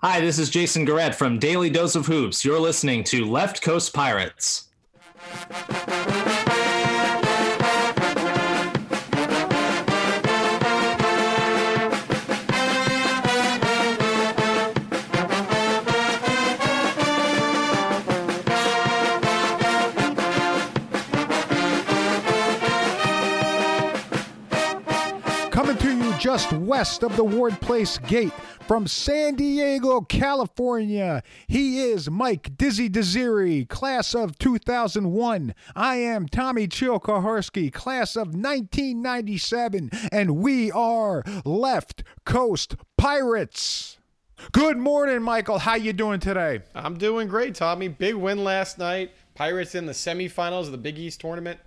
Hi, this is Jason Garrett from Daily Dose of Hoops. You're listening to Left Coast Pirates. Just west of the Ward Place Gate from San Diego, California. He is Mike Dizzy Dizzieri, class of 2001. I am Tommy Chilkaharski, class of 1997, and we are Left Coast Pirates. Good morning, Michael. How you doing today? I'm doing great, Tommy. Big win last night. Pirates in the semifinals of the Big East tournament.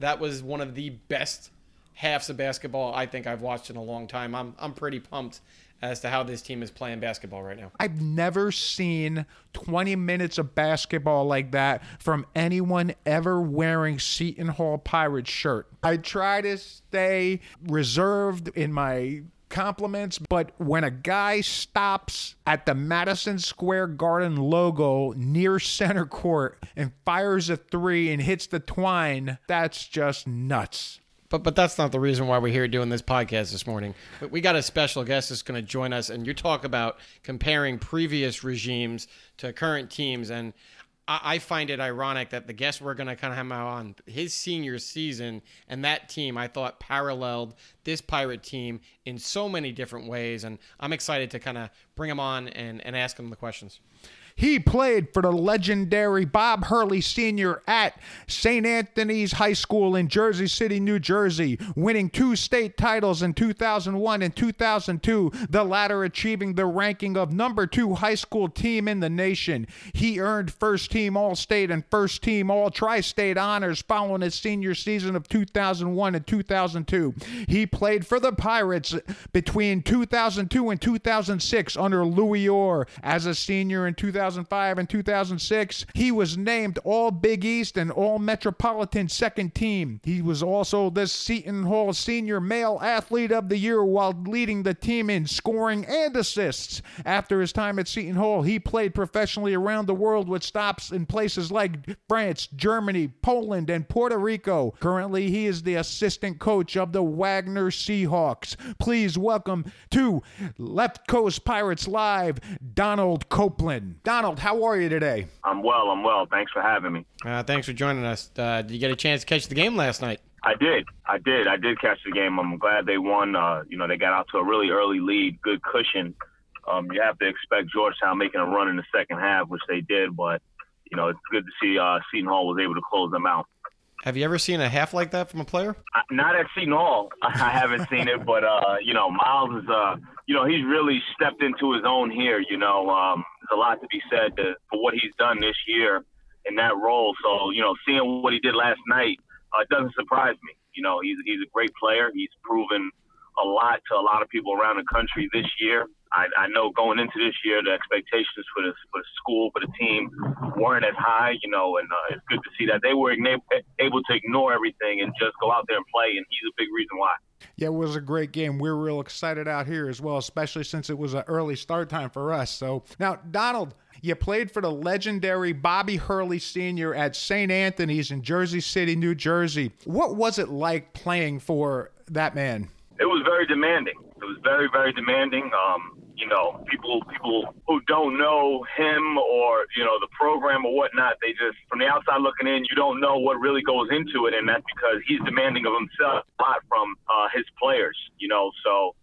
That was one of the best halves of basketball I think I've watched in a long time. I'm pretty pumped as to how this team is playing basketball right now. I've never seen 20 minutes of basketball like that from anyone ever wearing Seton Hall Pirates shirt. I try to stay reserved in my compliments, but when a guy stops at the Madison Square Garden logo near center court and fires a three and hits the twine, that's just nuts. But that's not the reason why we're here doing this podcast this morning. We got a special guest that's going to join us, and you talk about comparing previous regimes to current teams, and I find it ironic that the guest we're going to kind of have on, his senior season, and that team I thought paralleled this Pirate team in so many different ways, and I'm excited to kind of bring him on and ask him the questions. He played for the legendary Bob Hurley Sr. at St. Anthony's High School in Jersey City, New Jersey, winning two state titles in 2001 and 2002, the latter achieving the ranking of number 2 high school team in the nation. He earned first-team All-State and first-team All-Tri-State honors following his senior season of 2001 and 2002. He played for the Pirates between 2002 and 2006 under Louis Orr. As a senior in 2005 and 2006, he was named All Big East and All Metropolitan Second Team. He was also the Seton Hall Senior Male Athlete of the Year while leading the team in scoring and assists. After his time at Seton Hall, he played professionally around the world with stops in places like France, Germany, Poland, and Puerto Rico. Currently, he is the assistant coach of the Wagner Seahawks. Please welcome to Left Coast Pirates Live, Donald Copeland. Donald, how are you today? I'm well. Thanks for having me. Thanks for joining us. Did you get a chance to catch the game last night? I did catch the game. I'm glad they won. They got out to a really early lead, good cushion. You have to expect Georgetown making a run in the second half, which they did. But, it's good to see Seton Hall was able to close them out. Have you ever seen a half like that from a player? Not at Seton Hall. I haven't seen it, but, Miles is, he's really stepped into his own here. There's a lot to be said for what he's done this year in that role. So, seeing what he did last night doesn't surprise me. He's a great player. He's proven a lot to a lot of people around the country this year. I know going into this year, the expectations for the school, for the team, weren't as high, and it's good to see that they were able to ignore everything and just go out there and play, and he's a big reason why. Yeah, it was a great game. We're real excited out here as well, especially since it was an early start time for us. So now, Donald, you played for the legendary Bobby Hurley Sr. at St. Anthony's in Jersey City, New Jersey. What was it like playing for that man? It was very demanding. It was very, very demanding. People who don't know him or, the program or whatnot, they just, from the outside looking in, you don't know what really goes into it. And that's because he's demanding of himself a lot from his players, So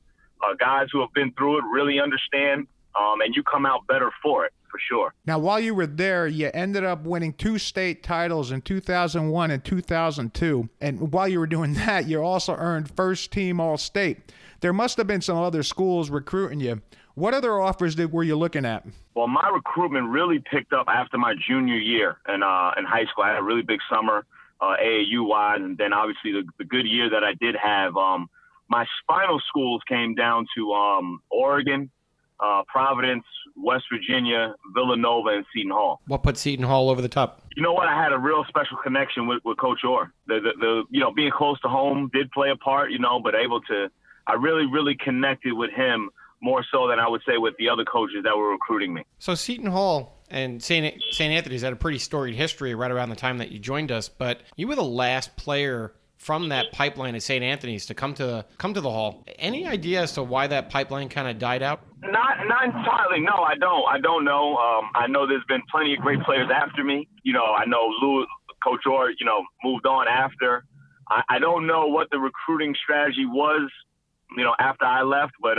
guys who have been through it really understand, and you come out better for it. For sure. Now, while you were there, you ended up winning two state titles in 2001 and 2002. And while you were doing that, you also earned first team All-State. There must have been some other schools recruiting you. What other offers were you looking at? Well, my recruitment really picked up after my junior year in high school. I had a really big summer AAU-wise, and then obviously the good year that I did have. My final schools came down to Oregon, Providence, West Virginia, Villanova, and Seton Hall. What put Seton Hall over the top? You know what? I had a real special connection with Coach Orr. The being close to home did play a part, but I really, really connected with him more so than I would say with the other coaches that were recruiting me. So Seton Hall and St. Anthony's had a pretty storied history right around the time that you joined us, but you were the last player from that pipeline at St. Anthony's to come to the Hall. Any idea as to why that pipeline kind of died out? Not entirely. No, I don't know. I know there's been plenty of great players after me. You know, I know Coach Orr, you know, moved on after. I don't know what the recruiting strategy was, you know, after I left, but,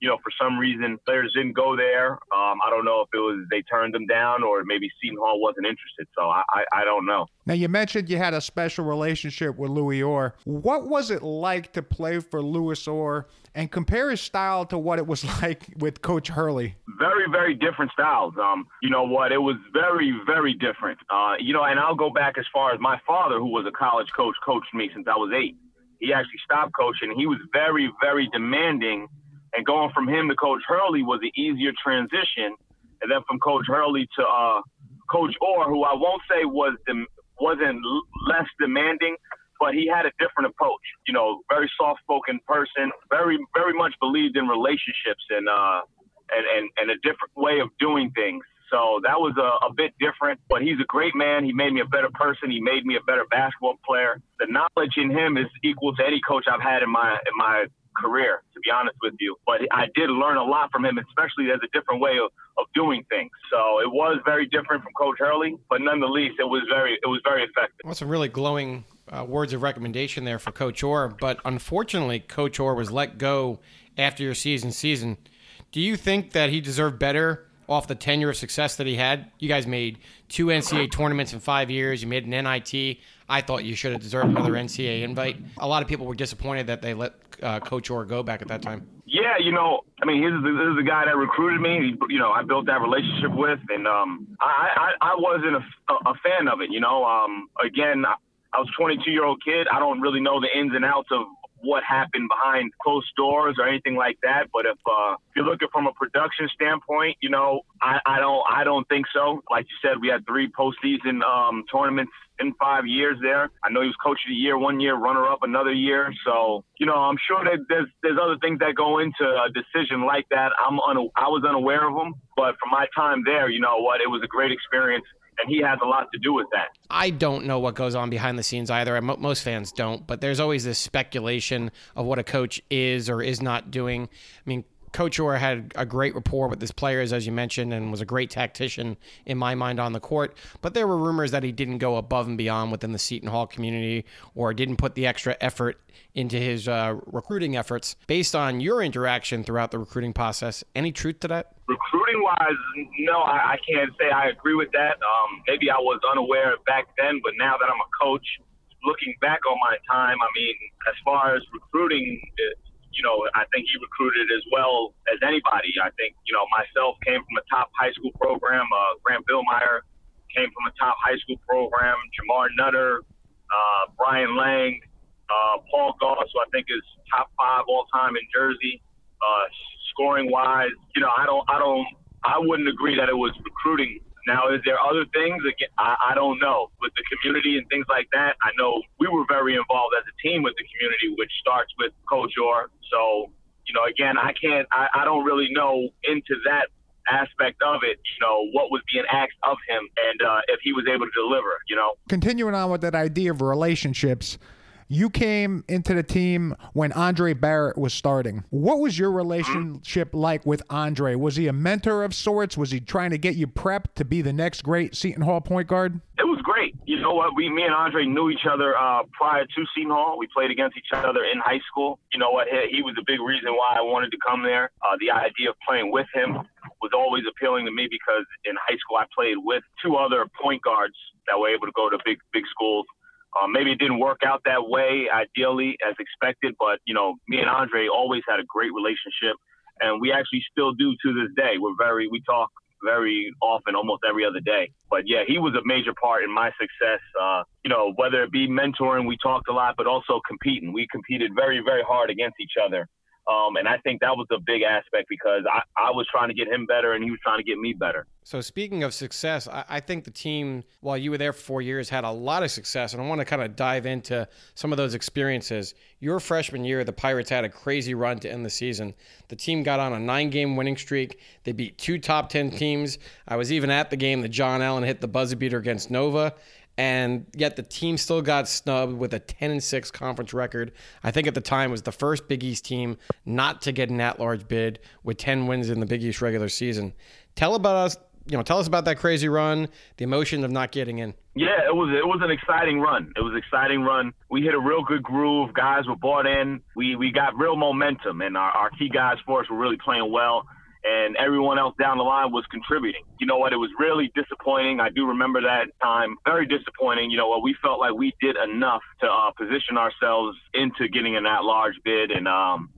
you know, for some reason, players didn't go there. I don't know if it was they turned them down or maybe Seton Hall wasn't interested, so I don't know. Now, you mentioned you had a special relationship with Louis Orr. What was it like to play for Louis Orr, and compare his style to what it was like with Coach Hurley? Very, very different styles. You know what? It was very, very different. You know, and I'll go back as far as my father, who was a college coach, coached me since I was 8. He actually stopped coaching. He was very, very demanding. And going from him to Coach Hurley was an easier transition. And then from Coach Hurley to Coach Orr, who I won't say wasn't less demanding, but he had a different approach. You know, very soft-spoken person, very, very much believed in relationships and a different way of doing things. So that was a bit different, but he's a great man. He made me a better person. He made me a better basketball player. The knowledge in him is equal to any coach I've had in my career, to be honest with you. But I did learn a lot from him, especially as a different way of doing things. So it was very different from Coach Hurley, but nonetheless, it was very effective. Well, some really glowing words of recommendation there for Coach Orr, but unfortunately, Coach Orr was let go after your season. Do you think that he deserved better off the tenure of success that he had? You guys made 2 NCAA tournaments in 5 years. You made an NIT. I thought you should have deserved another NCAA invite. A lot of people were disappointed that they let Coach Orr go back at that time. Yeah, you know, I mean, this is the guy that recruited me. You know, I built that relationship with, and I wasn't a fan of it. You know, again, I was a 22-year-old kid. I don't really know the ins and outs of what happened behind closed doors or anything like that. But if you're looking from a production standpoint, you know, I don't think so. Like you said, we had 3 postseason tournaments in 5 years there. I know he was coach of the year 1 year, runner-up another year. So, you know, I'm sure that there's other things that go into a decision like that. I was unaware of them. But from my time there, you know what, it was a great experience. And he has a lot to do with that. I don't know what goes on behind the scenes either. Most fans don't, but there's always this speculation of what a coach is or is not doing. I mean, Coach Orr had a great rapport with his players, as you mentioned, and was a great tactician, in my mind, on the court. But there were rumors that he didn't go above and beyond within the Seton Hall community or didn't put the extra effort into his recruiting efforts. Based on your interaction throughout the recruiting process, any truth to that? Recruiting-wise, no, I can't say I agree with that. Maybe I was unaware back then, but now that I'm a coach, looking back on my time, I mean, as far as recruiting, you know, I think he recruited as well as anybody. I think, you know, myself came from a top high school program. Grant Billmeyer came from a top high school program. Jamar Nutter, Brian Lang, Paul Goss, who I think is top 5 all time in Jersey. Scoring wise, you know, I wouldn't agree that it was recruiting. Now, is there other things? Again, I don't know. With the community and things like that, I know we were very involved as a team with the community, which starts with Coach Orr. So, you know, again, I don't really know into that aspect of it, you know, what was being asked of him and if he was able to deliver, you know. Continuing on with that idea of relationships, you came into the team when Andre Barrett was starting. What was your relationship like with Andre? Was he a mentor of sorts? Was he trying to get you prepped to be the next great Seton Hall point guard? It was great. You know what? Me and Andre knew each other prior to Seton Hall. We played against each other in high school. You know what? He was a big reason why I wanted to come there. The idea of playing with him was always appealing to me because in high school I played with 2 other point guards that were able to go to big schools. Maybe it didn't work out that way, ideally, as expected. But, you know, me and Andre always had a great relationship. And we actually still do to this day. We talk very often, almost every other day. But, yeah, he was a major part in my success. You know, whether it be mentoring, we talked a lot, but also competing. We competed very, very hard against each other. And I think that was a big aspect because I was trying to get him better and he was trying to get me better. So speaking of success, I think the team, while you were there for 4 years, had a lot of success. And I want to kind of dive into some of those experiences. Your freshman year, the Pirates had a crazy run to end the season. The team got on a 9-game winning streak. They beat 2 top 10 teams. I was even at the game that John Allen hit the buzzer beater against Nova. And yet the team still got snubbed with a 10-6 conference record. I think at the time it was the first Big East team not to get an at-large bid with 10 wins in the Big East regular season. Tell us about that crazy run, the emotion of not getting in. Yeah, it was an exciting run. We hit a real good groove. Guys were bought in. We got real momentum, and our key guys for us were really playing well. And everyone else down the line was contributing. You know what? It was really disappointing. I do remember that time. Very disappointing. You know what? We felt like we did enough to position ourselves into getting an at-large bid. And,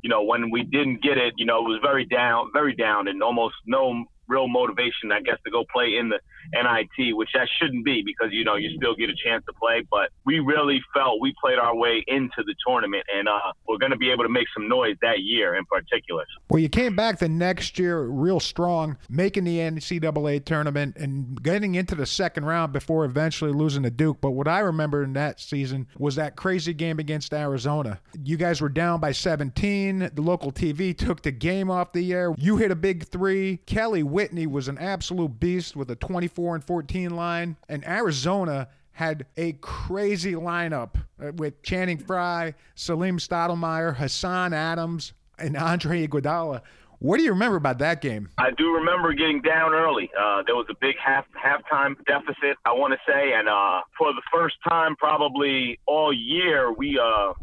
you know, when we didn't get it, you know, it was very down and almost no real motivation, I guess, to go play in the NIT, which that shouldn't be because, you know, you still get a chance to play. But we really felt we played our way into the tournament, and we're going to be able to make some noise that year in particular. Well, you came back the next year real strong, making the NCAA tournament and getting into the second round before eventually losing to Duke. But what I remember in that season was that crazy game against Arizona. You guys were down by 17. The local TV took the game off the air. You hit a big three. Kelly Whitney was an absolute beast with a 24-14 line, and Arizona had a crazy lineup with Channing Frye, Salim Stottlemyre, Hassan Adams, and Andre Iguodala. What do you remember about that game? I do remember getting down early. There was a big halftime deficit, I want to say, and for the first time probably all year,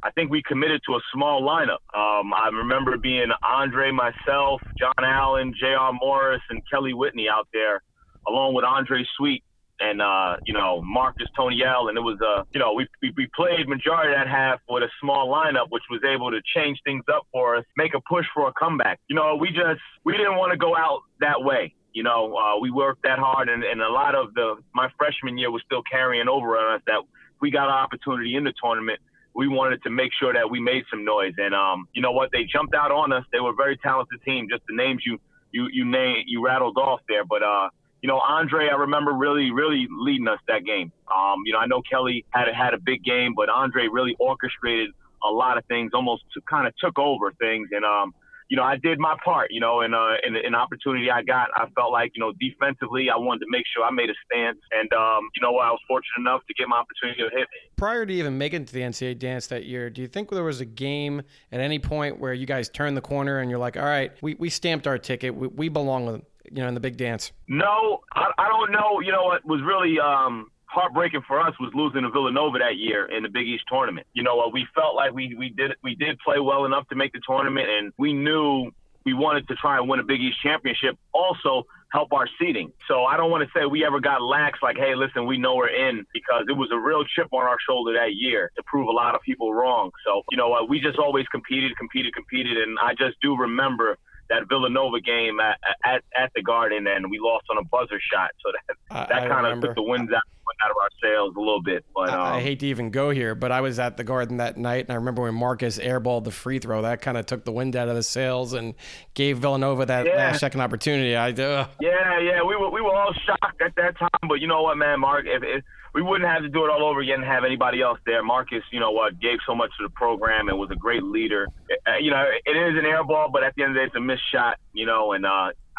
I think we committed to a small lineup. I remember being Andre, myself, John Allen, J.R. Morris, and Kelly Whitney out there, along with Andre Sweet and you know, Marcus, Tony L, and it was you know, we played majority of that half with a small lineup, which was able to change things up for us, make a push for a comeback. You know, we didn't want to go out that way. You know, we worked that hard, and a lot of my freshman year was still carrying over on us that we got an opportunity in the tournament. We wanted to make sure that we made some noise, and you know what, they jumped out on us. They were a very talented team. Just the names you rattled off there, but you know, Andre, I remember really, really leading us that game. You know, I know Kelly had a big game, but Andre really orchestrated a lot of things, almost kind of took over things. And, you know, I did my part, you know, and an opportunity I got, I felt like, you know, defensively, I wanted to make sure I made a stance. And, you know, I was fortunate enough to get my opportunity to hit. Prior to even making it to the NCAA dance that year, do you think there was a game at any point where you guys turned the corner and you're like, all right, we stamped our ticket, we belong with them? You know, in the big dance? No, I don't know. You know, what was really heartbreaking for us was losing to Villanova that year in the Big East tournament. You know, we felt like we did play well enough to make the tournament, and we knew we wanted to try and win a Big East championship, also help our seeding. So I don't want to say we ever got lax, like, hey, listen, we know we're in, because it was a real chip on our shoulder that year to prove a lot of people wrong. So, you know, we just always competed, and I just do remember that Villanova game at the Garden, and we lost on a buzzer shot. So that kind of took the wind out of our sails a little bit. But I hate to even go here, but I was at the Garden that night, and I remember when Marcus airballed the free throw. That kind of took the wind out of the sails and gave Villanova that last-second opportunity. Yeah. We were all shocked at that time. But you know what, man, Mark, if we wouldn't have to do it all over again and have anybody else there. Marcus, you know what, gave so much to the program and was a great leader. You know, it is an air ball, but at the end of the day, it's a missed shot, you know, and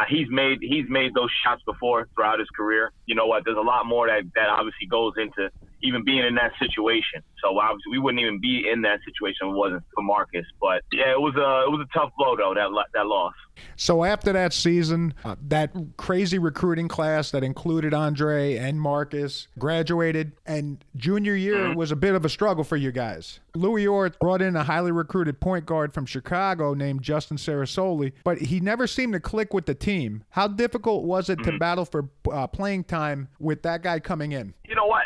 he's made those shots before throughout his career. You know what, there's a lot more that obviously goes into even being in that situation. So obviously we wouldn't even be in that situation if it wasn't for Marcus. But yeah, it was a tough blow though, that loss. So after that season, that crazy recruiting class that included Andre and Marcus graduated, and junior year was a bit of a struggle for you guys. Louis Orr brought in a highly recruited point guard from Chicago named Justin Sarasoli, but he never seemed to click with the team. How difficult was it to battle for playing time with that guy coming in? You know what?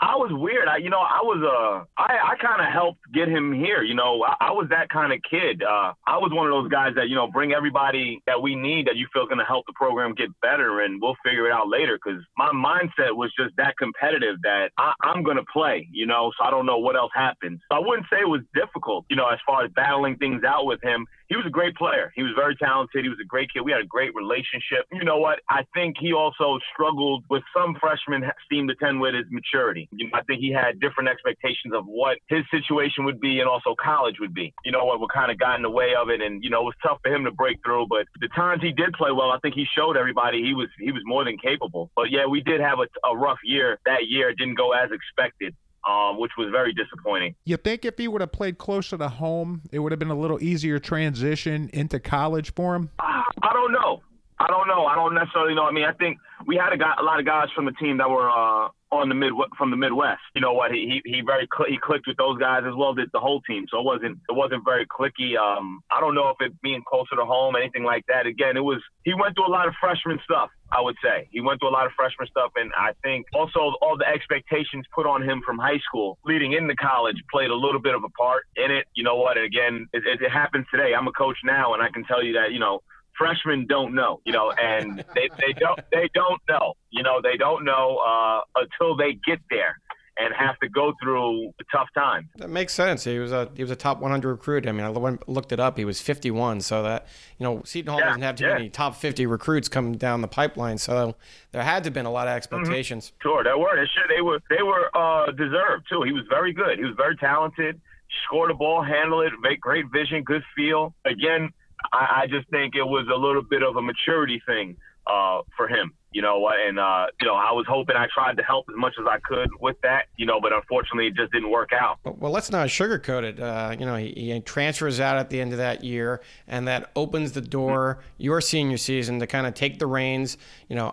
I was weird. I kind of helped get him here. You know, I was that kind of kid. I was one of those guys that, you know, bring everybody that we need that you feel is going to help the program get better, and we'll figure it out later, because my mindset was just that competitive that I'm going to play, you know, so I don't know what else happens. So I wouldn't say it was difficult, you know, as far as battling things out with him. he was a great player. He was very talented. He was a great kid. We had a great relationship. You know what? I think he also struggled with some freshmen seemed to tend with his maturity. You know, I think he had different expectations of what his situation would be and also college would be. You know what kind of got in the way of it, and you know it was tough for him to break through. But the times he did play well, I think he showed everybody he was more than capable. But yeah, we did have a rough year that year. It didn't go as expected. Which was very disappointing. You think if he would have played closer to home, it would have been a little easier transition into college for him? I don't know. I don't necessarily know. I mean, I think we had a lot of guys from the team that were from the Midwest. You know what? He clicked with those guys as well, did the whole team. So it wasn't very clicky. I don't know if it being closer to home, anything like that. Again, he went through a lot of freshman stuff. I would say he went through a lot of freshman stuff, and I think also all the expectations put on him from high school leading into college played a little bit of a part in it. You know what? And again, it happens today. I'm a coach now, and I can tell you that, you know, freshmen don't know, you know, and they don't know, you know, until they get there and have to go through a tough time. That makes sense. He was a top 100 recruit. I mean, I looked it up. He was 51. So that, you know, Seton Hall doesn't have too many top 50 recruits coming down the pipeline. So there had to have been a lot of expectations. Mm-hmm. Sure, there were. They were deserved too. He was very good. He was very talented. Scored the ball, handled it, great vision, good feel. Again, I just think it was a little bit of a maturity thing for him, you know, and, you know, I was hoping I tried to help as much as I could with that, you know, but unfortunately it just didn't work out. Well, let's not sugarcoat it. You know, he transfers out at the end of that year, and that opens the door your senior season to kind of take the reins, you know,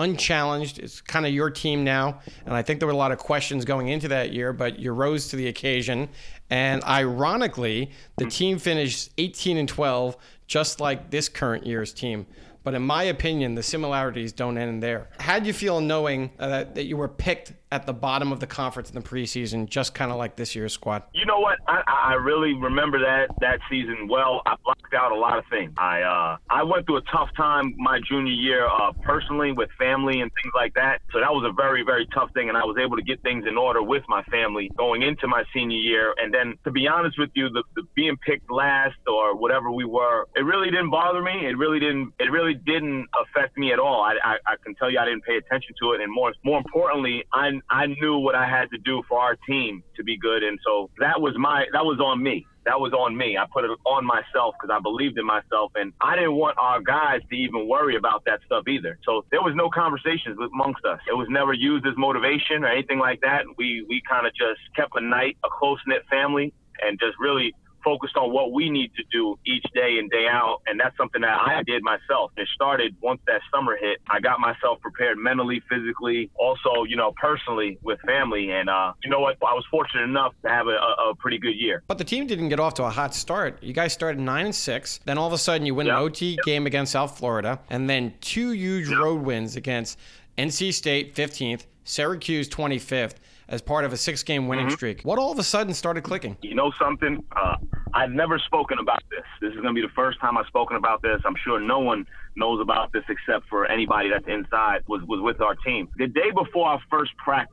unchallenged. It's kind of your team now. And I think there were a lot of questions going into that year, but you rose to the occasion. And ironically, the team finished 18-12, just like this current year's team. But in my opinion, the similarities don't end there. How do you feel knowing that you were picked at the bottom of the conference in the preseason, just kind of like this year's squad? You know what? I really remember that season well. I blocked out a lot of things. I went through a tough time my junior year personally with family and things like that. So that was a very, very tough thing, and I was able to get things in order with my family going into my senior year. And then, to be honest with you, the being picked last or whatever we were, it really didn't bother me. It really didn't affect me at all. I can tell you I didn't pay attention to it, and more importantly, I knew what I had to do for our team to be good, and so that was on me. That was on me. I put it on myself because I believed in myself, and I didn't want our guys to even worry about that stuff either. So there was no conversations amongst us. It was never used as motivation or anything like that. We kind of just kept a close-knit family, and just really focused on what we need to do each day and day out, and that's something that I did myself. It started once that summer hit. I got myself prepared mentally, physically, also, you know, personally with family, and you know what? I was fortunate enough to have a pretty good year. But the team didn't get off to a hot start. You guys started 9-6, then all of a sudden you win an OT game against South Florida, and then two huge road wins against NC State 15th, Syracuse 25th, as part of a 6-game winning streak. What all of a sudden started clicking? You know something? I've never spoken about this. This is going to be the first time I've spoken about this. I'm sure no one knows about this except for anybody that's inside, was with our team. The day before our first practice,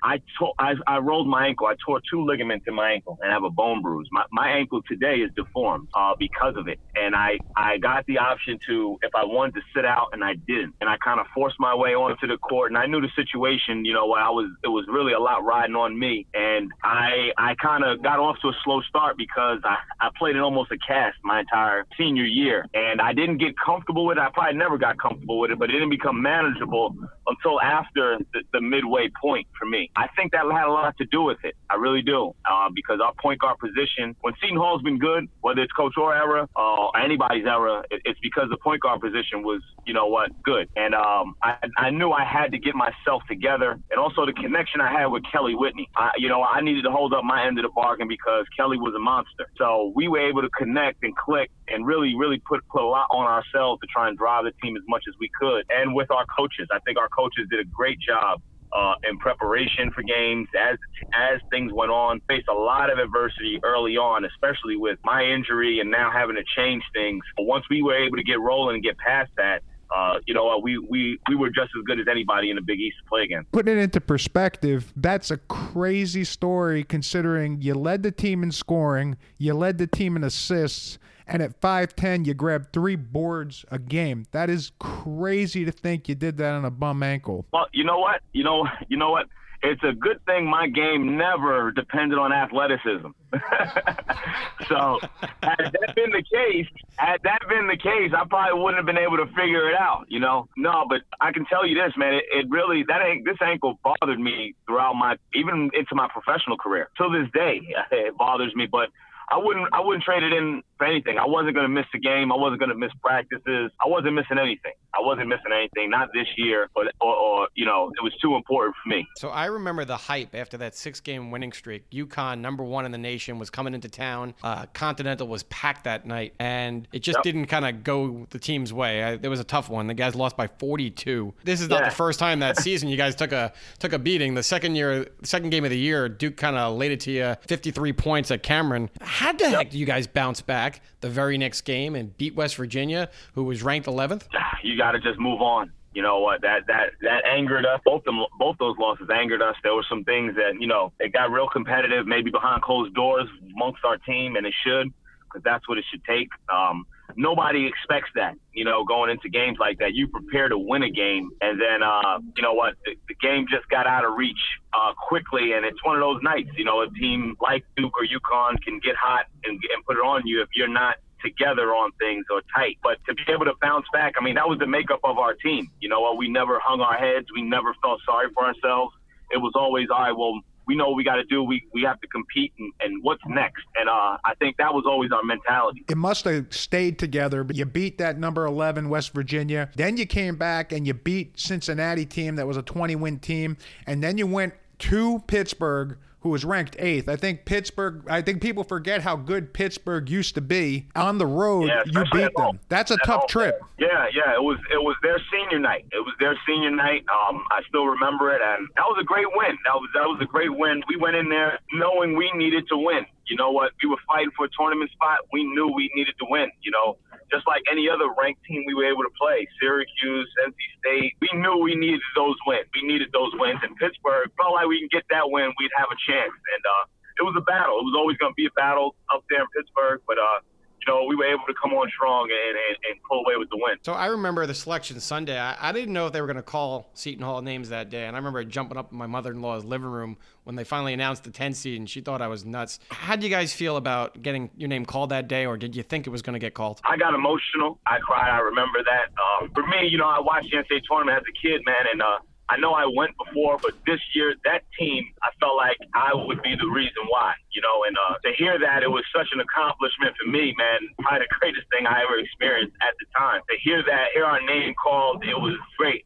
I rolled my ankle. I tore two ligaments in my ankle and have a bone bruise. My ankle today is deformed because of it. And I got the option to, if I wanted to sit out, and I didn't. And I kind of forced my way onto the court, and I knew the situation, you know, where it was really a lot riding on me. And I kind of got off to a slow start because I played in almost a cast my entire senior year. And I didn't get comfortable with it. I probably never got comfortable with it, but it didn't become manageable until after the midway point for me. I think that had a lot to do with it. I really do. Because our point guard position, when Seton Hall's been good, whether it's Coach Orr era or anybody's era, it's because the point guard position was, you know what, good. And I knew I had to get myself together. And also the connection I had with Kelly Whitney. I needed to hold up my end of the bargain because Kelly was a monster. So we were able to connect and click and really, really put a lot on ourselves to try and drive the team as much as we could. And with our coaches, I think our coaches did a great job in preparation for games as things went on. Faced a lot of adversity early on, especially with my injury and now having to change things. But once we were able to get rolling and get past that, we were just as good as anybody in the Big East to play against. Putting it into perspective, that's a crazy story considering you led the team in scoring, you led the team in assists, And at 5'10", you grab 3 boards a game. That is crazy to think you did that on a bum ankle. Well, you know what? You know what? It's a good thing my game never depended on athleticism. So, had that been the case, I probably wouldn't have been able to figure it out, you know? No, but I can tell you this, man, this ankle bothered me throughout even into my professional career. To this day, it bothers me, but I wouldn't trade it in for anything. I wasn't going to miss the game. I wasn't going to miss practices. I wasn't missing anything. Not this year, or you know, it was too important for me. So I remember the hype after that 6-game winning streak. UConn, number 1 in the nation, was coming into town. Continental was packed that night, and it just didn't kind of go the team's way. It was a tough one. The guys lost by 42. This is not the first time that season you guys took a beating. The second game of the year, Duke kind of laid it to you, 53 points at Cameron. How the heck do you guys bounce back the very next game and beat West Virginia, who was ranked 11th? You got to just move on. You know what? That angered us. Both those losses angered us. There were some things that, you know, it got real competitive, maybe behind closed doors amongst our team, and it should, because that's what it should take. Nobody expects that, you know, going into games like that. You prepare to win a game, and then, you know what? The game just got out of reach quickly, and it's one of those nights. You know, a team like Duke or UConn can get hot and put it on you if you're not together on things or tight. But to be able to bounce back, I mean, that was the makeup of our team. You know what? We never hung our heads. We never felt sorry for ourselves. It was always, all right, well, we know what we got to do. We have to compete, and what's next? And I think that was always our mentality. It must have stayed together, but you beat that number 11 West Virginia. Then you came back and you beat Cincinnati team that was a 20-win team. And then you went to Pittsburgh, who was ranked 8th. I think people forget how good Pittsburgh used to be. On the road, you beat them. That's a tough trip. Yeah. It was their senior night. I still remember it, and that was a great win. That was a great win. We went in there knowing we needed to win. You know what? We were fighting for a tournament spot. We knew we needed to win, you know. Just like any other ranked team we were able to play, Syracuse, NC State, we knew we needed those wins. And Pittsburgh felt like we can get that win, we'd have a chance. And it was a battle. It was always going to be a battle up there in Pittsburgh, but you know, we were able to come on strong and pull away with the win. So I remember the selection Sunday. I didn't know if they were going to call Seton Hall names that day. And I remember jumping up in my mother-in-law's living room when they finally announced the 10 seed, and she thought I was nuts. How do you guys feel about getting your name called that day, or did you think it was going to get called? I got emotional. I cried. I remember that. For me, you know, I watched the NCAA tournament as a kid, man, and I know I went before, but this year, that team, I felt like I would be the reason why, you know, and to hear that, it was such an accomplishment for me, man, probably the greatest thing I ever experienced at the time. To hear that, hear our name called, it was great.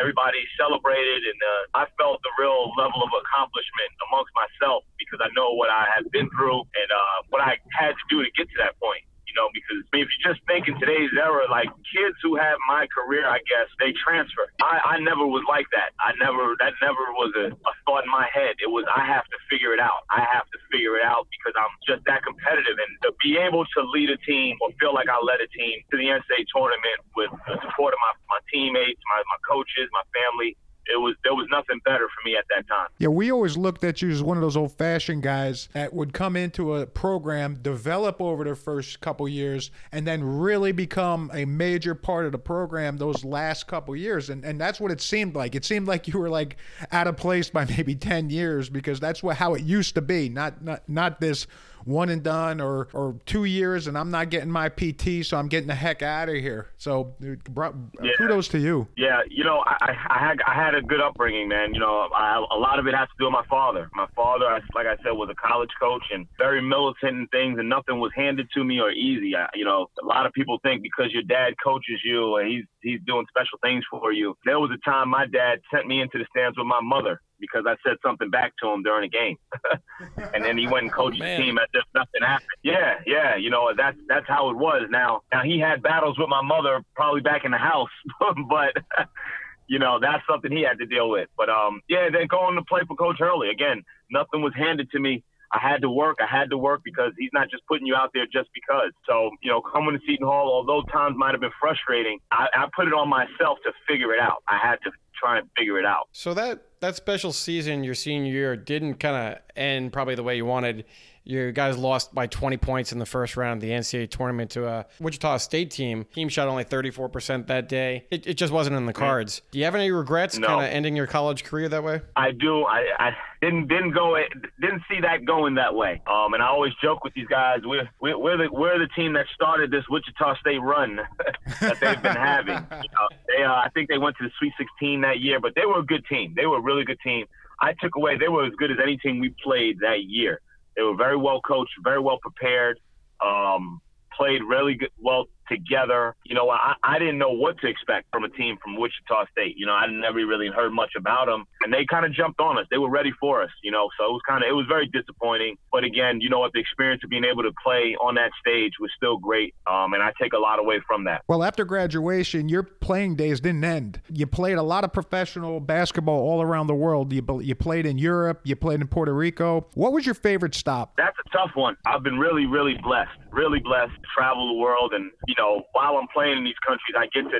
Everybody celebrated, and I felt the real level of accomplishment amongst myself, because I know what I had been through and what I had to do to get to that point. You know, because I mean, if you just think in today's era, like kids who have my career, I guess they transfer. I never was like that. That never was a thought in my head. It was, I have to figure it out. Because I'm just that competitive, and to be able to lead a team or feel like I led a team to the NCAA tournament with the support of my teammates, my coaches, my family. There was nothing better for me at that time. Yeah, we always looked at you as one of those old-fashioned guys that would come into a program, develop over the first couple years, and then really become a major part of the program those last couple years. And that's what it seemed like. It seemed like you were like out of place by maybe 10 years, because that's how it used to be, not this one and done or 2 years and I'm not getting my PT, so I'm getting the heck out of here. So kudos to you. Yeah, you know, I had a good upbringing, man. You know, a lot of it has to do with my father. My father, like I said, was a college coach and very militant in things, and nothing was handed to me or easy. You know, a lot of people think because your dad coaches you and he's doing special things for you. There was a time my dad sent me into the stands with my mother because I said something back to him during a game. And then he went and coached the team as if nothing happened. Yeah. You know, that's how it was. Now he had battles with my mother probably back in the house, but, you know, that's something he had to deal with. But, then going to play for Coach Hurley, again, nothing was handed to me. I had to work because he's not just putting you out there just because. So, you know, coming to Seton Hall, although times might have been frustrating, I put it on myself to figure it out. I had to try and figure it out. So that special season, your senior year, didn't kind of end probably the way you wanted. You guys lost by 20 points in the first round of the NCAA tournament to a Wichita State team. Team shot only 34% that day. It just wasn't in the cards. Do you have any regrets kind of ending your college career that way? I do. I didn't see that going that way. And I always joke with these guys, we're the team that started this Wichita State run that they've been having. I think they went to the Sweet 16 that year, but they were a good team. They were a really good team. I took away they were as good as any team we played that year. They were very well coached, very well prepared, played really good, well together. You know, I didn't know what to expect from a team from Wichita State. You know, I never really heard much about them, and they kind of jumped on us. They were ready for us, you know, so it was very disappointing. But again, you know what, the experience of being able to play on that stage was still great, and I take a lot away from that. Well, after graduation, your playing days didn't end. You played a lot of professional basketball all around the world. You played in Europe. You played in Puerto Rico. What was your favorite stop? That's a tough one. I've been really, really blessed. Really blessed to travel the world, and you know, while I'm playing in these countries, I get to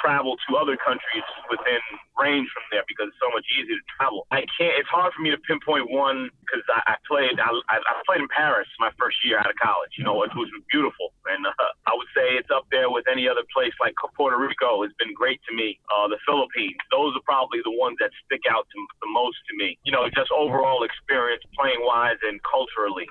travel to other countries within range from there because it's so much easier to travel. It's hard for me to pinpoint one because I played in Paris my first year out of college, you know, which was beautiful, and I would say it's up there with any other place. Like Puerto Rico has been great to me, the Philippines, those are probably the ones that stick out the most to me, you know, just overall experience playing wise and culturally.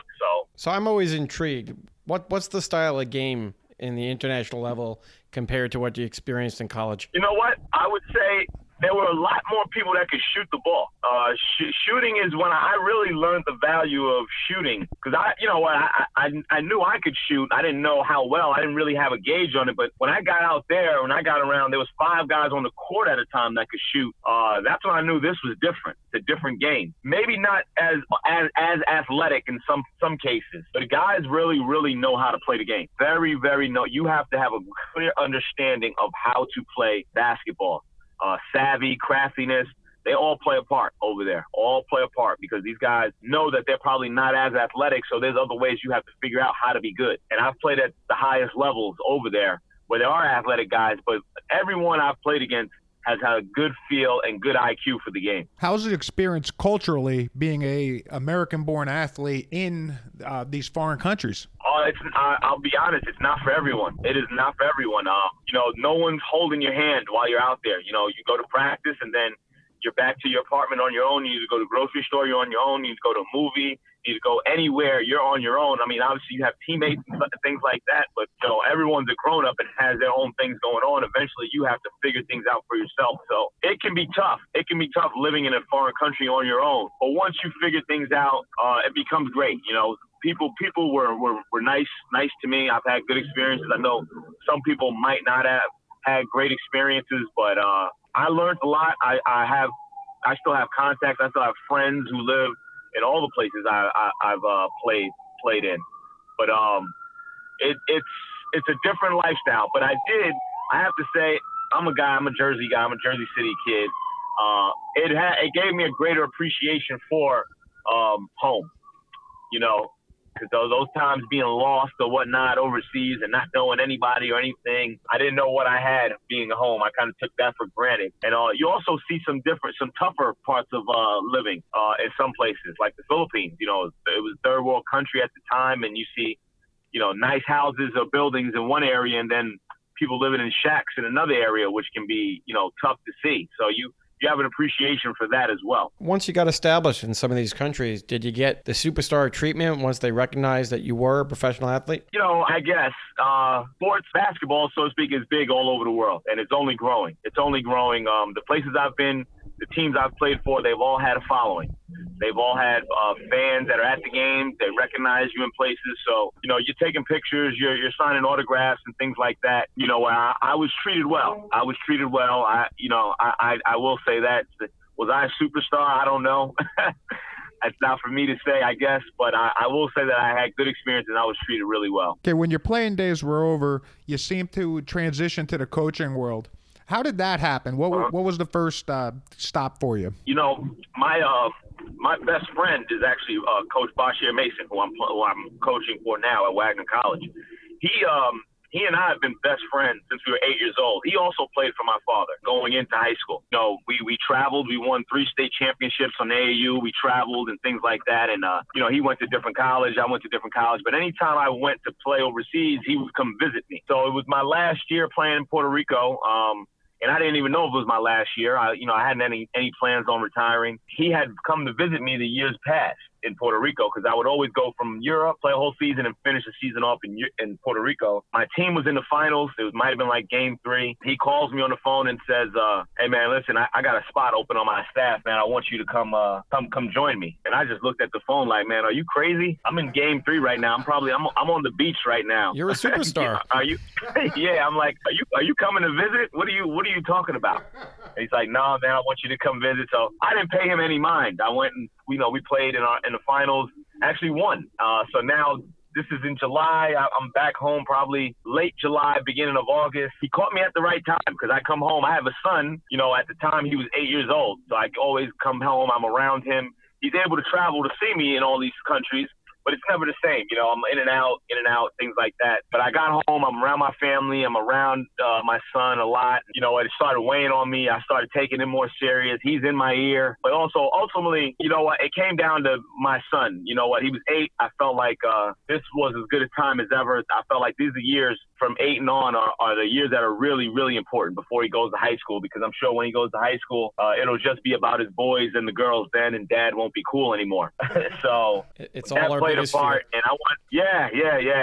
So I'm always intrigued. What's the style of game in the international level compared to what you experienced in college? You know what? I would say there were a lot more people that could shoot the ball. Shooting is when I really learned the value of shooting because I knew I could shoot. I didn't know how well. I didn't really have a gauge on it. But when I got out there, when I got around, there was five guys on the court at a time that could shoot. That's when I knew this was different. It's a different game. Maybe not as athletic in some cases, but guys really, really know how to play the game. Very, very know. You have to have a clear understanding of how to play basketball. Savvy, craftiness. They all play a part over there, because these guys know that they're probably not as athletic, so there's other ways you have to figure out how to be good. And I've played at the highest levels over there where there are athletic guys, but everyone I've played against has had a good feel and good IQ for the game. How's the experience culturally being a American-born athlete in these foreign countries? I'll be honest, it's not for everyone. It is not for everyone. You know, no one's holding your hand while you're out there. You know, you go to practice and then you're back to your apartment on your own. You need to go to the grocery store, you're on your own. You need to go to a movie, you need to go anywhere, you're on your own. I mean, obviously you have teammates and things like that, but you know, everyone's a grown-up and has their own things going on. Eventually you have to figure things out for yourself. So it can be tough. It can be tough living in a foreign country on your own. But once you figure things out, it becomes great, you know. People were nice to me. I've had good experiences. I know some people might not have had great experiences, but I learned a lot. I still have contacts. I still have friends who live in all the places I've played in. But it's a different lifestyle. But I have to say, I'm a Jersey guy. I'm a Jersey City kid. It gave me a greater appreciation for home. You know, because those times being lost or whatnot overseas and not knowing anybody or anything, I didn't know what I had being home. I kind of took that for granted. And you also see some tougher parts of living in some places, like the Philippines. You know, it was a third world country at the time, and you see, you know, nice houses or buildings in one area, and then people living in shacks in another area, which can be, you know, tough to see. So you have an appreciation for that as well. Once you got established in some of these countries, did you get the superstar treatment once they recognized that you were a professional athlete? You know, I guess sports, basketball, so to speak, is big all over the world, and it's only growing. The places I've been, the teams I've played for, they've all had a following. They've all had fans that are at the games. They recognize you in places. So, you know, you're taking pictures, you're signing autographs and things like that. You know, I was treated well. I will say that. Was I a superstar? I don't know. It's not for me to say, I guess, but I will say that I had good experience and I was treated really well. Okay, when your playing days were over, you seemed to transition to the coaching world. How did that happen? What was the first stop for you? You know, my best friend is actually Coach Bashir Mason, who I'm coaching for now at Wagner College. He He and I have been best friends since we were 8 years old. He also played for my father going into high school. You know, we traveled. We won 3 state championships on AAU. We traveled and things like that. And, you know, he went to different college. I went to different college. But anytime I went to play overseas, he would come visit me. So it was my last year playing in Puerto Rico. And I didn't even know if it was my last year. I hadn't any plans on retiring. He had come to visit me the years past in Puerto Rico because I would always go from Europe, play a whole season, and finish the season off in Puerto Rico. My team was in the finals. It might have been like game 3. He calls me on the phone and says, hey, man, listen, I got a spot open on my staff, man. I want you to come join me. And I just looked at the phone like, man, are you crazy? I'm in game 3 right now. I'm on the beach right now. You're a superstar. Are you? Yeah, I'm like, are you coming to visit? What are you talking about? And he's like, no, man, I want you to come visit. So I didn't pay him any mind. I went and, you know, we played in the finals, actually won. So now this is in July. I'm back home probably late July, beginning of August. He caught me at the right time because I come home. I have a son. You know, at the time he was 8 years old. So I always come home. I'm around him. He's able to travel to see me in all these countries, but it's never the same. You know, I'm in and out, things like that. But I got home. I'm around my family. I'm around my son a lot. You know, it started weighing on me. I started taking it more serious. He's in my ear. But also, ultimately, you know what? It came down to my son. You know what? He was 8. I felt like this was as good a time as ever. I felt like these are years from 8 and on are the years that are really, really important before he goes to high school, because I'm sure when he goes to high school, it'll just be about his boys and the girls then, and dad won't be cool anymore. So it's all our biggest part, and I want,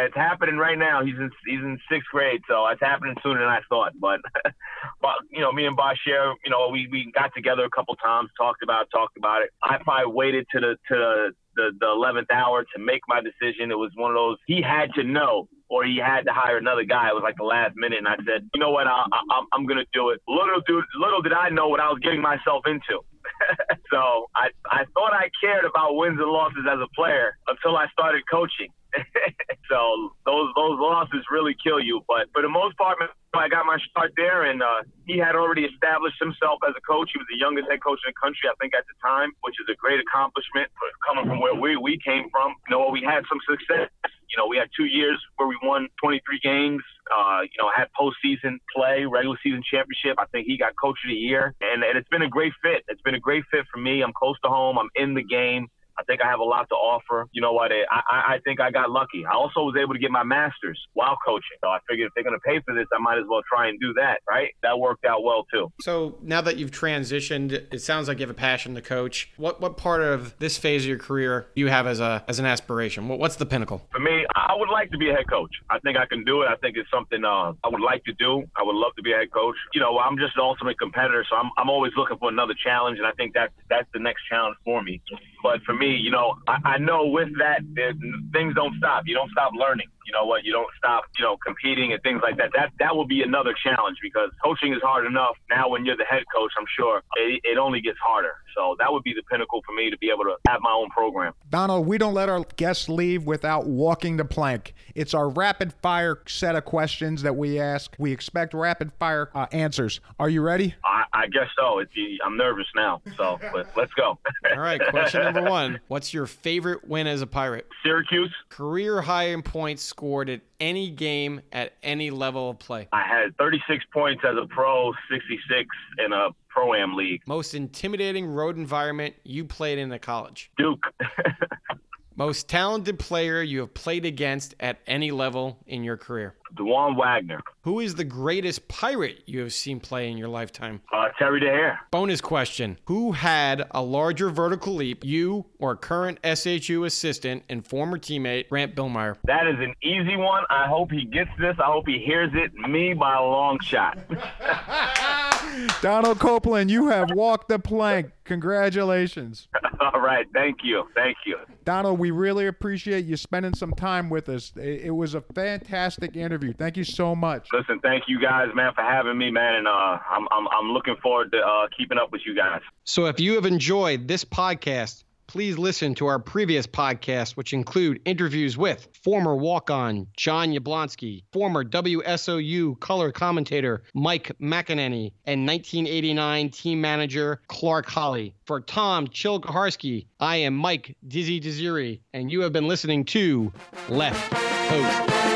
it's happening right now. He's in 6th grade, so it's happening sooner than I thought. But you know, me and Bashir, you know, we got together a couple times, talked about it. I probably waited to the 11th hour to make my decision. It was one of those, he had to know, or he had to hire another guy. It was like the last minute, and I said, you know what, I'm going to do it. Little did I know what I was getting myself into. So I thought I cared about wins and losses as a player until I started coaching. So those losses really kill you. But for the most part, I got my start there, and he had already established himself as a coach. He was the youngest head coach in the country, I think, at the time, which is a great accomplishment coming from where we came from. You know, we had some success. You know, we had 2 years where we won 23 games, you know, had postseason play, regular season championship. I think he got coach of the year, and it's been a great fit. It's been a great fit for me. I'm close to home. I'm in the game. I think I have a lot to offer. You know what? I think I got lucky. I also was able to get my master's while coaching. So I figured if they're going to pay for this, I might as well try and do that, right? That worked out well, too. So now that you've transitioned, it sounds like you have a passion to coach. What part of this phase of your career do you have as an aspiration? What's the pinnacle? For me, I would like to be a head coach. I think I can do it. I think it's something I would like to do. I would love to be a head coach. You know, I'm just an ultimate competitor, so I'm always looking for another challenge, and I think that's the next challenge for me. But for me, you know, I know with that, things don't stop. You don't stop learning. You know what? You don't stop, you know, competing and things like that. That will be another challenge, because coaching is hard enough. Now when you're the head coach, I'm sure it only gets harder. So that would be the pinnacle for me, to be able to have my own program. Donald, we don't let our guests leave without walking the plank. It's our rapid fire set of questions that we ask. We expect rapid fire answers. Are you ready? I guess so. I'm nervous now. So let's go. All right. Question number 1. What's your favorite win as a Pirate? Syracuse. Career high in points scored at any game at any level of play. I had 36 points as a pro, 66 in a pro-am league. Most intimidating road environment you played in at college? Duke. Most talented player you have played against at any level in your career? Dewan Wagner. Who is the greatest Pirate you have seen play in your lifetime? Terry DeHair. Bonus question. Who had a larger vertical leap, you or current SHU assistant and former teammate Grant Billmeyer? That is an easy one. I hope he gets this. I hope he hears it. Me by a long shot. Donald Copeland, you have walked the plank. Congratulations. All right. Thank you. Thank you. Donald, we really appreciate you spending some time with us. It was a fantastic interview. Thank you so much. Listen, thank you guys, man, for having me, man. And I'm looking forward to keeping up with you guys. So if you have enjoyed this podcast, please listen to our previous podcasts, which include interviews with former walk-on John Yablonsky, former WSOU color commentator Mike McEnany, and 1989 team manager Clark Holly. For Tom Chilkaharski, I am Mike Dizzy Dizzieri, and you have been listening to Left Coast.